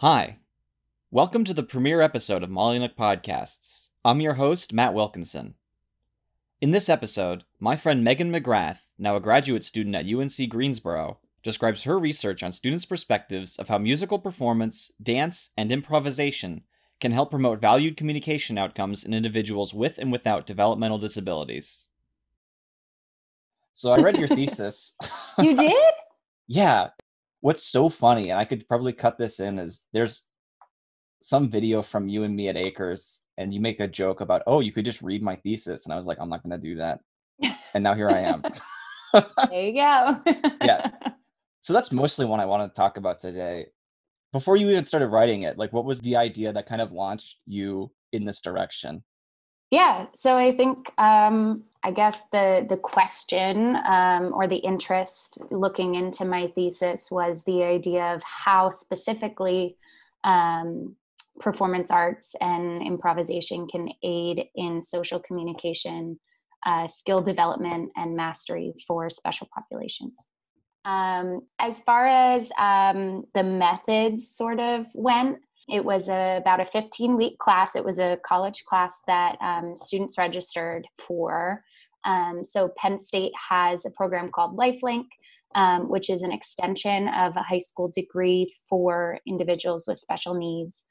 Hi. Welcome to the premiere episode of Molly Nook Podcasts. I'm your host, Matt Wilkinson. In this episode, my friend Megan McGrath, now a graduate student at UNC Greensboro, describes her research on students' perspectives of how musical performance, dance, and improvisation can help promote valued communication outcomes in individuals with and without developmental disabilities. So I read your thesis. You did? Yeah. What's so funny, and I could probably cut this in, is there's some video from you and me at Acres, and you make a joke about, oh, you could just read my thesis. And I was like, I'm not going to do that. And now here I am. There you go. Yeah. So that's mostly one I want to talk about today. Before you even started writing it, like, what was the idea that kind of launched you in this direction? Yeah. So I think, I guess the question or the interest looking into my thesis was the idea of how specifically performance arts and improvisation can aid in social communication, skill development, and mastery for special populations. As far as the methods sort of went, it was about a 15-week class. It was a college class that students registered for. So Penn State has a program called Lifelink, which is an extension of a high school degree for individuals with special needs,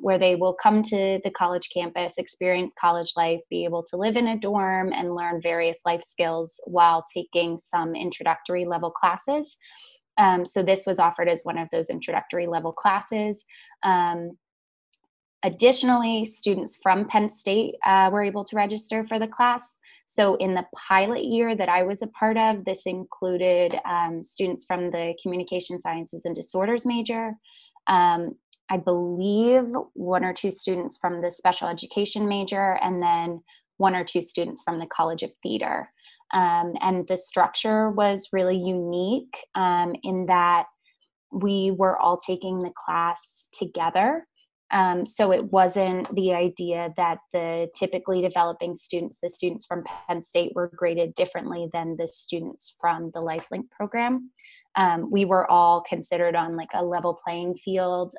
where they will come to the college campus, experience college life, be able to live in a dorm, and learn various life skills while taking some introductory level classes. So this was offered as one of those introductory level classes. Additionally, students from Penn State were able to register for the class. So in the pilot year that I was a part of, this included students from the Communication Sciences and Disorders major. I believe one or two students from the Special Education major, and then one or two students from the College of Theater. And the structure was really unique in that we were all taking the class together. So it wasn't the idea that the typically developing students, the students from Penn State, were graded differently than the students from the Lifelink program. We were all considered on like a level playing field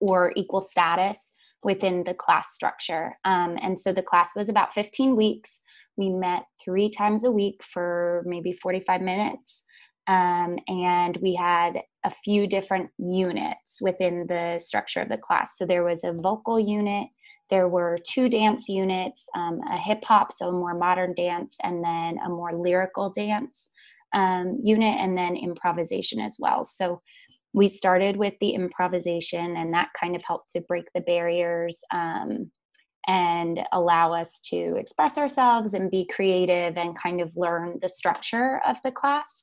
or equal status within the class structure. And so the class was about 15 weeks. We met 3 times a week for maybe 45 minutes. And we had a few different units within the structure of the class. So there was a vocal unit, there were 2 dance units, a hip hop, so a more modern dance, and then a more lyrical dance unit, and then improvisation as well. So we started with the improvisation, and that kind of helped to break the barriers and allow us to express ourselves and be creative and kind of learn the structure of the class.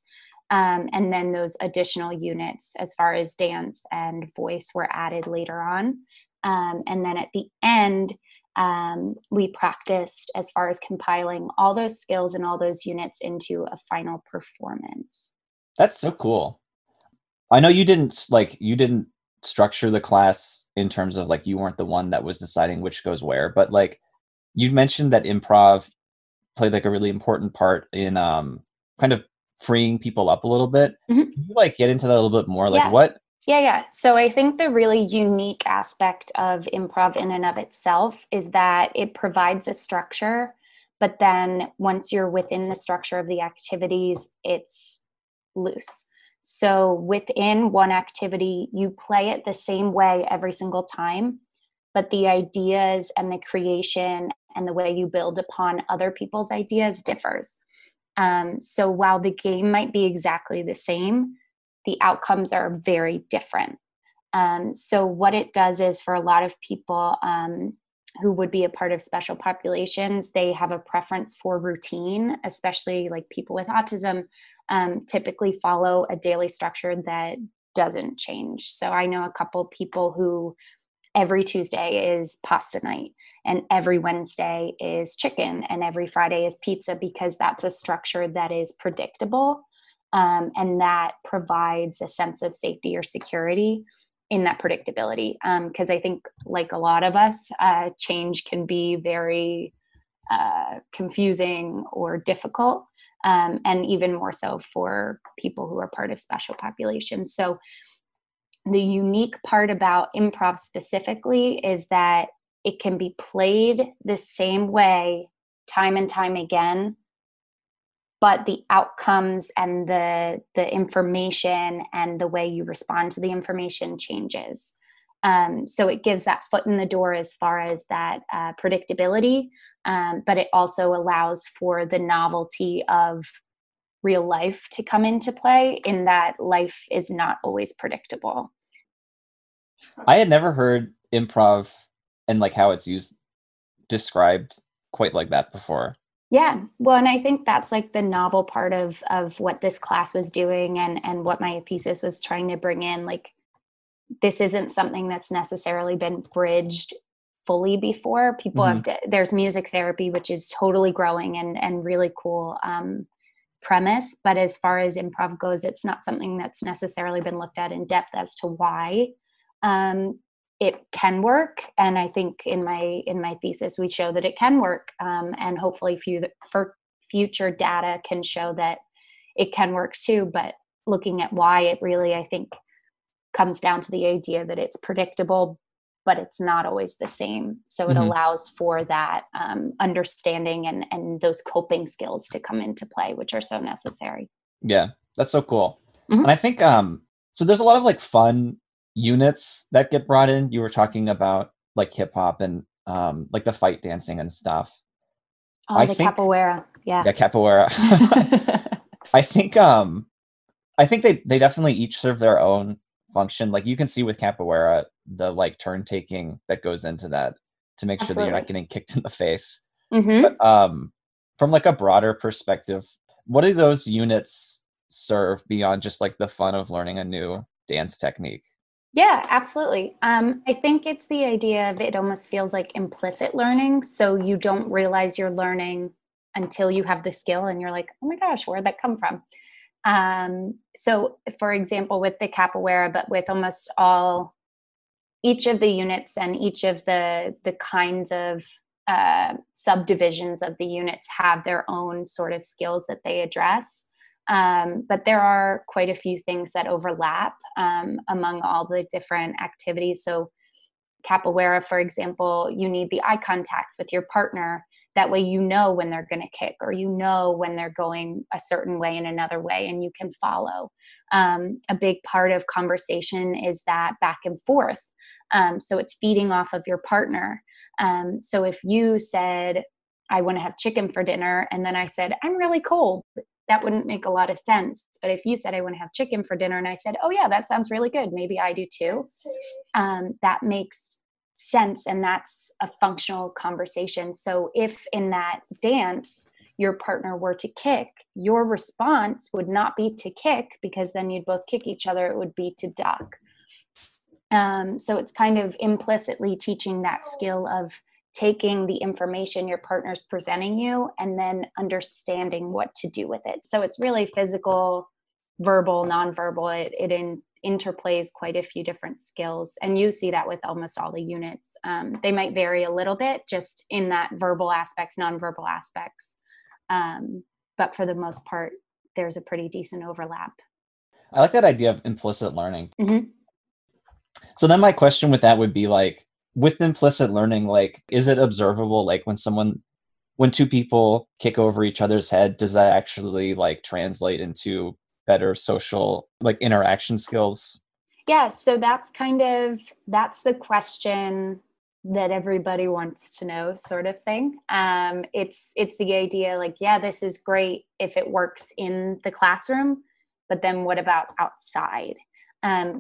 And then those additional units as far as dance and voice were added later on. And then at the end, we practiced as far as compiling all those skills and all those units into a final performance. That's so cool. I know you didn't structure the class in terms of like, you weren't the one that was deciding which goes where, but like you mentioned that improv played like a really important part in kind of freeing people up a little bit. Mm-hmm. Can you like get into that a little bit more? Like, yeah. What? Yeah. So I think the really unique aspect of improv in and of itself is that it provides a structure, but then once you're within the structure of the activities, it's loose. So within one activity, you play it the same way every single time, but the ideas and the creation and the way you build upon other people's ideas differs. So while the game might be exactly the same, the outcomes are very different. So what it does is for a lot of people who would be a part of special populations, they have a preference for routine, especially like people with autism typically follow a daily structure that doesn't change. So I know a couple people who every Tuesday is pasta night, and every Wednesday is chicken, and every Friday is pizza, because that's a structure that is predictable. And that provides a sense of safety or security in that predictability. Because I think like a lot of us, change can be very confusing or difficult. And even more so for people who are part of special populations. So the unique part about improv specifically is that it can be played the same way time and time again, but the outcomes and the information and the way you respond to the information changes. So it gives that foot in the door as far as that predictability, but it also allows for the novelty of real life to come into play, in that life is not always predictable. I had never heard improv and like how it's used described quite like that before. Yeah. Well, and I think that's like the novel part of what this class was doing and what my thesis was trying to bring in. Like, this isn't something that's necessarily been bridged fully before. People have to, there's music therapy, which is totally growing and really cool premise. But as far as improv goes, it's not something that's necessarily been looked at in depth as to why it can work. And I think in my thesis, we show that it can work. And hopefully future data can show that it can work too. But looking at why, it really, I think, comes down to the idea that it's predictable, but it's not always the same. So it allows for that understanding and those coping skills to come into play, which are so necessary. Yeah, that's so cool. And I think, so there's a lot of like fun units that get brought in. You were talking about like hip hop and like the fight dancing and stuff. Oh, capoeira. Yeah. Yeah, capoeira. I think they definitely each serve their own function. Like you can see with capoeira, the like turn taking that goes into that to make sure that you're not getting kicked in the face. But, from like a broader perspective, what do those units serve beyond just like the fun of learning a new dance technique? Yeah, absolutely. I think it's the idea of, it almost feels like implicit learning. So you don't realize you're learning until you have the skill and you're like, oh my gosh, where'd that come from? So for example, with the capoeira, but with almost each of the units and each of the kinds of subdivisions of the units have their own sort of skills that they address. But there are quite a few things that overlap among all the different activities. So capoeira, for example, you need the eye contact with your partner. That way you know when they're going to kick, or you know when they're going a certain way and another way, and you can follow. A big part of conversation is that back and forth. So it's feeding off of your partner. So if you said, I want to have chicken for dinner, and then I said, I'm really cold, that wouldn't make a lot of sense. But if you said, I want to have chicken for dinner, and I said, oh yeah, that sounds really good, maybe I do too, that makes sense, and that's a functional conversation. So if in that dance your partner were to kick, your response would not be to kick, because then you'd both kick each other. It would be to duck. So it's kind of implicitly teaching that skill of taking the information your partner's presenting you and then understanding what to do with it. So it's really physical, verbal, nonverbal. It interplays quite a few different skills. And you see that with almost all the units. They might vary a little bit just in that verbal aspects, nonverbal aspects. But for the most part, there's a pretty decent overlap. I like that idea of implicit learning. So then my question with that would be like, with implicit learning, like, is it observable? Like when two people kick over each other's head, does that actually like translate into better social like interaction skills? Yeah, so that's the question that everybody wants to know, sort of thing. It's the idea like, yeah, this is great if it works in the classroom, but then what about outside?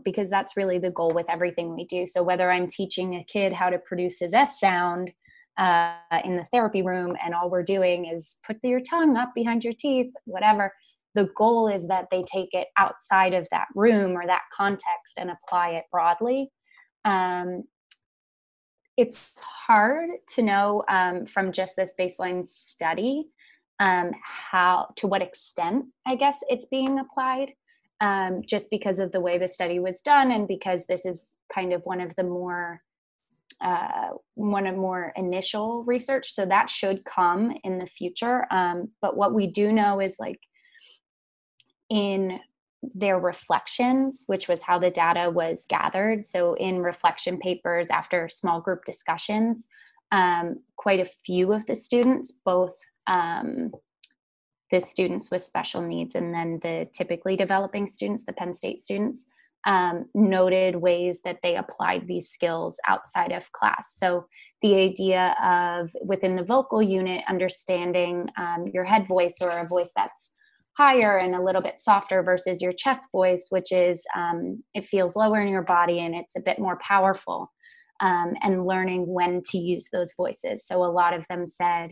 Because that's really the goal with everything we do. So whether I'm teaching a kid how to produce his S sound in the therapy room, and all we're doing is put your tongue up behind your teeth, whatever, the goal is that they take it outside of that room or that context and apply it broadly. It's hard to know from just this baseline study how, to what extent, I guess, it's being applied, just because of the way the study was done, and because this is kind of one of more initial research. So that should come in the future. But what we do know is like, in their reflections, which was how the data was gathered. So in reflection papers after small group discussions, quite a few of the students, both the students with special needs and then the typically developing students, the Penn State students, noted ways that they applied these skills outside of class. So the idea of within the vocal unit, understanding your head voice or a voice that's higher and a little bit softer versus your chest voice, which is, it feels lower in your body and it's a bit more powerful, and learning when to use those voices. So a lot of them said,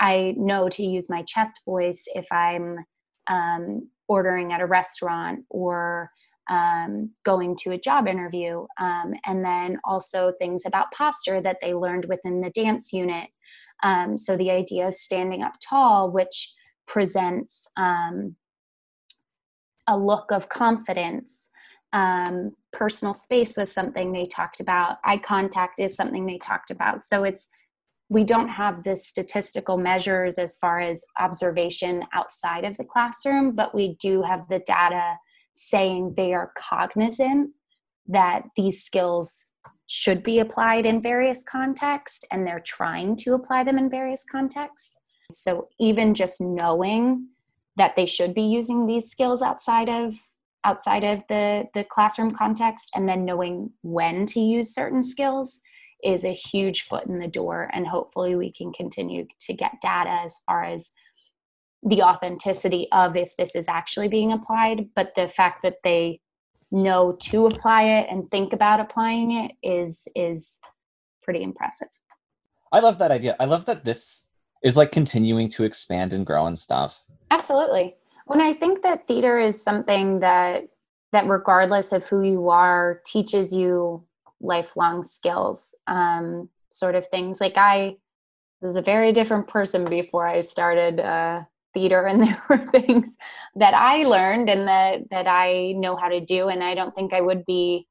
I know to use my chest voice if I'm ordering at a restaurant or going to a job interview. And then also things about posture that they learned within the dance unit. So the idea of standing up tall, which presents a look of confidence. Personal space was something they talked about. Eye contact is something they talked about. So it's, we don't have the statistical measures as far as observation outside of the classroom, but we do have the data saying they are cognizant that these skills should be applied in various contexts and they're trying to apply them in various contexts. So even just knowing that they should be using these skills outside of the classroom context, and then knowing when to use certain skills is a huge foot in the door. And hopefully we can continue to get data as far as the authenticity of if this is actually being applied, but the fact that they know to apply it and think about applying it is pretty impressive. I love that idea. I love that this is like continuing to expand and grow and stuff. Absolutely. When I think that theater is something that regardless of who you are, teaches you lifelong skills, sort of things. Like I was a very different person before I started theater, and there were things that I learned and that I know how to do. And I don't think I would be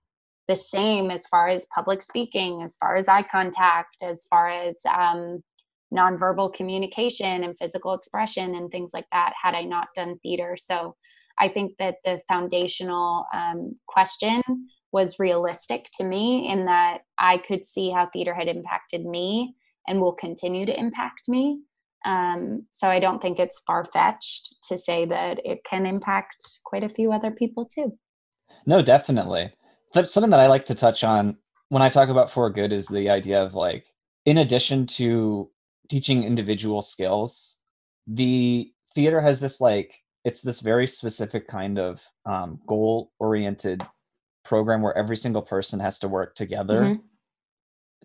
the same as far as public speaking, as far as eye contact, as far as nonverbal communication and physical expression and things like that had I not done theater. So I think that the foundational question was realistic to me in that I could see how theater had impacted me and will continue to impact me. So I don't think it's far-fetched to say that it can impact quite a few other people too. No, definitely. That's something that I like to touch on when I talk about for good is the idea of like, in addition to teaching individual skills, the theater has this like, it's this very specific kind of goal-oriented program where every single person has to work together mm-hmm.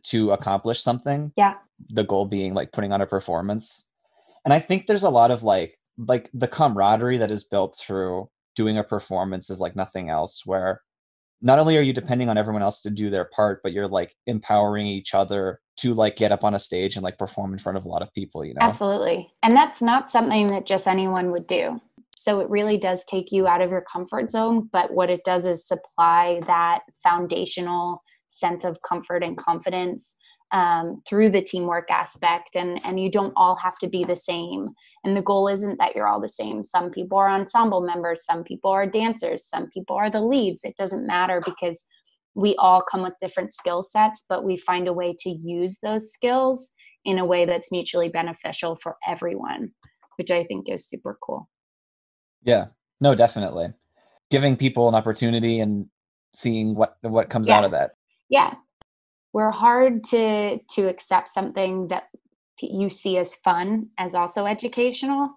to accomplish something. Yeah. The goal being like putting on a performance. And I think there's a lot of like the camaraderie that is built through doing a performance is like nothing else, where not only are you depending on everyone else to do their part, but you're like empowering each other to like get up on a stage and like perform in front of a lot of people, you know? Absolutely. And that's not something that just anyone would do. So it really does take you out of your comfort zone, but what it does is supply that foundational sense of comfort and confidence through the teamwork aspect. And you don't all have to be the same. And the goal isn't that you're all the same. Some people are ensemble members. Some people are dancers. Some people are the leads. It doesn't matter because we all come with different skill sets, but we find a way to use those skills in a way that's mutually beneficial for everyone, which I think is super cool. Yeah, no, definitely. Giving people an opportunity and seeing what comes out of that. Yeah. We're hard to accept something that you see as fun as also educational.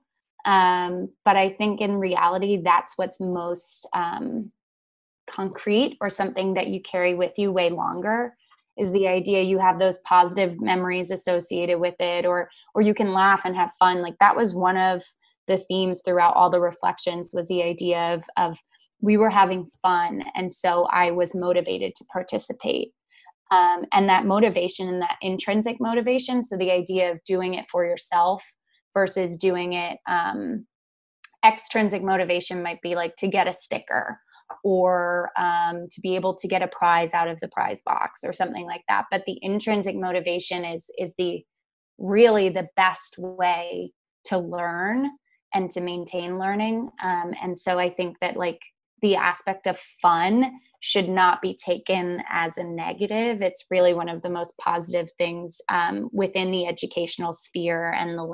But I think in reality, that's what's most concrete or something that you carry with you way longer is the idea you have those positive memories associated with it, or you can laugh and have fun. Like that was one of the themes throughout all the reflections was the idea of we were having fun. And so I was motivated to participate. And that motivation and that intrinsic motivation. So the idea of doing it for yourself versus doing it, extrinsic motivation might be like to get a sticker or to be able to get a prize out of the prize box or something like that. But the intrinsic motivation is the really the best way to learn and to maintain learning. And so I think that like the aspect of fun should not be taken as a negative. It's really one of the most positive things within the educational sphere and the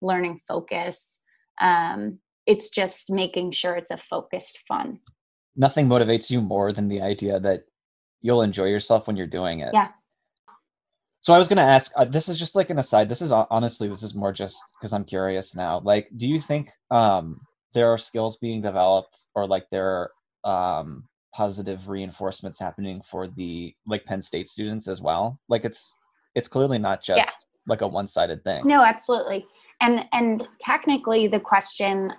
learning focus. It's just making sure it's a focused fun. Nothing motivates you more than the idea that you'll enjoy yourself when you're doing it. Yeah. So I was going to ask, this is just like an aside. This is honestly, this is more just because I'm curious now. Like, do you think there are skills being developed, or like there are positive reinforcements happening for the like Penn State students as well? Like it's clearly not just like a one-sided thing. No, absolutely. And technically the question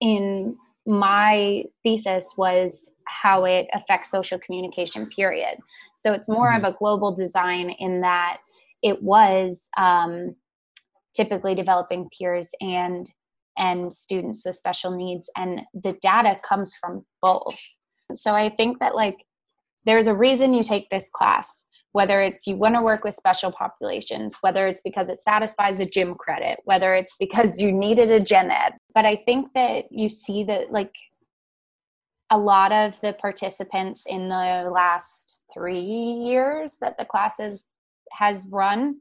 in my thesis was how it affects social communication, period. So it's more of a global design in that it was typically developing peers and students with special needs, and the data comes from both. So I think that like there's a reason you take this class, whether it's you want to work with special populations, whether it's because it satisfies a gym credit, whether it's because you needed a gen ed. But I think that you see that like a lot of the participants in the last 3 years that the classes has run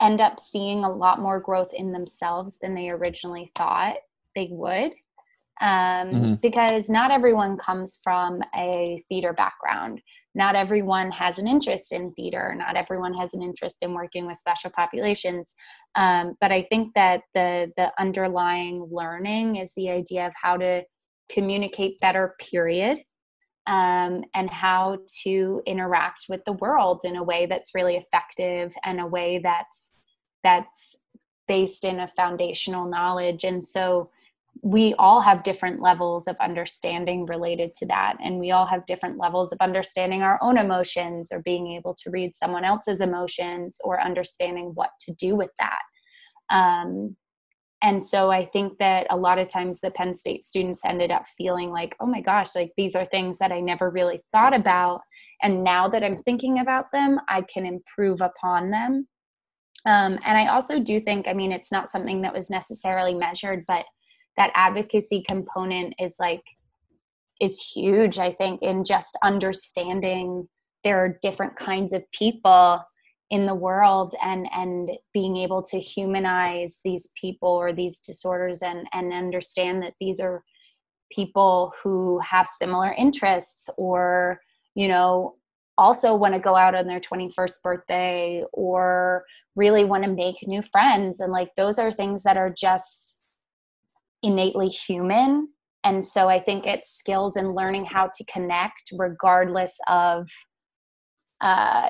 end up seeing a lot more growth in themselves than they originally thought they would. Because not everyone comes from a theater background. Not everyone has an interest in theater. Not everyone has an interest in working with special populations. But I think that the underlying learning is the idea of how to communicate better, period, and how to interact with the world in a way that's really effective and a way that's based in a foundational knowledge. And so we all have different levels of understanding related to that. And we all have different levels of understanding our own emotions, or being able to read someone else's emotions, or understanding what to do with that. And so I think that a lot of times the Penn State students ended up feeling like, oh my gosh, like these are things that I never really thought about. And now that I'm thinking about them, I can improve upon them. And I also do think, I mean, it's not something that was necessarily measured, but that advocacy component is huge, I think, in just understanding there are different kinds of people in the world, and being able to humanize these people or these disorders, and understand that these are people who have similar interests, or, you know, also want to go out on their 21st birthday, or really want to make new friends. And like, those are things that are just innately human. And so I think it's skills in learning how to connect regardless of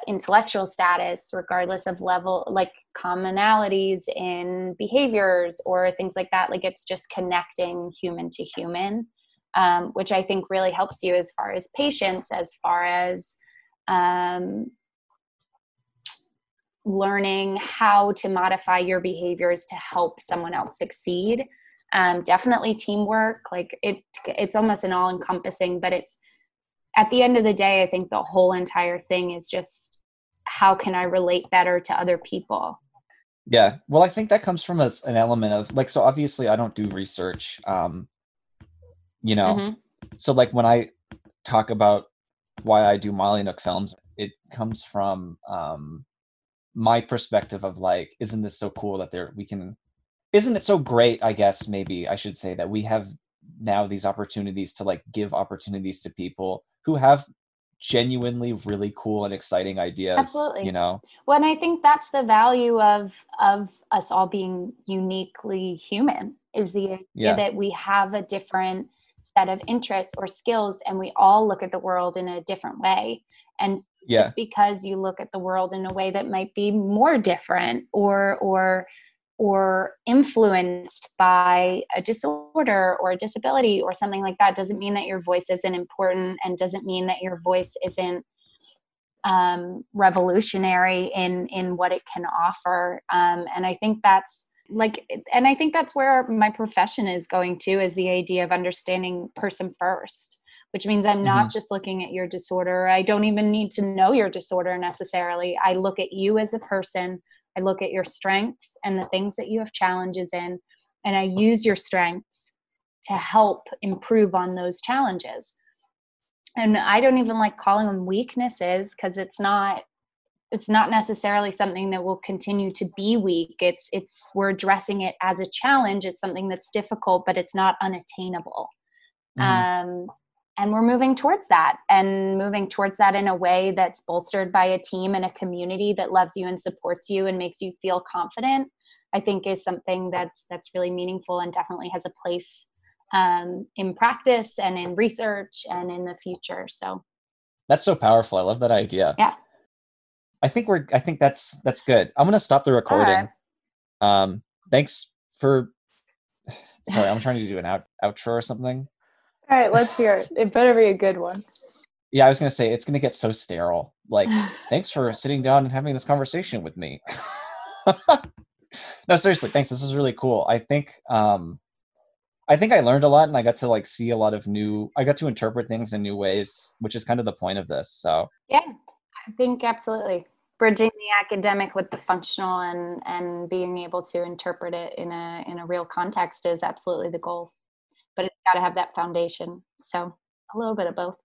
intellectual status, regardless of level, like commonalities in behaviors or things like that. Like it's just connecting human to human, which I think really helps you as far as patience, as far as learning how to modify your behaviors to help someone else succeed. Definitely teamwork, like it's almost an all-encompassing, but it's at the end of the day, I think the whole entire thing is just how can I relate better to other people? Yeah, well, I think that comes from an element of like, so obviously I don't do research, you know, so like when I talk about why I do Molly Nook films, it comes from my perspective of like, isn't this so cool that isn't it so great, I guess, maybe I should say, that we have now these opportunities to like give opportunities to people who have genuinely really cool and exciting ideas. Absolutely. You know? Well, and I think that's the value of us all being uniquely human, is the idea that we have a different set of interests or skills, and we all look at the world in a different way. And just because you look at the world in a way that might be more different or influenced by a disorder or a disability or something like that, doesn't mean that your voice isn't important, and doesn't mean that your voice isn't revolutionary in what it can offer. And I think that's like, and I think that's where my profession is going to, is the idea of understanding person first, which means I'm not just looking at your disorder. I don't even need to know your disorder necessarily. I look at you as a person. I look at your strengths and the things that you have challenges in, and I use your strengths to help improve on those challenges. And I don't even like calling them weaknesses, because it's not necessarily something that will continue to be weak. It's we're addressing it as a challenge. It's something that's difficult, but it's not unattainable. Mm-hmm. And we're moving towards that, and moving towards that in a way that's bolstered by a team and a community that loves you and supports you and makes you feel confident, I think is something that's really meaningful and definitely has a place in practice and in research and in the future. So that's so powerful. I love that idea. Yeah. I think that's good. I'm going to stop the recording. Thanks for, sorry, I'm trying to do an outro or something. All right, let's hear it. It better be a good one. Yeah, I was going to say, it's going to get so sterile. Like, thanks for sitting down and having this conversation with me. No, seriously, thanks. This was really cool. I think I learned a lot, and I got to like see a lot of I got to interpret things in new ways, which is kind of the point of this. So yeah, I think absolutely. Bridging the academic with the functional and being able to interpret it in a real context is absolutely the goal. But it's got to have that foundation. So a little bit of both.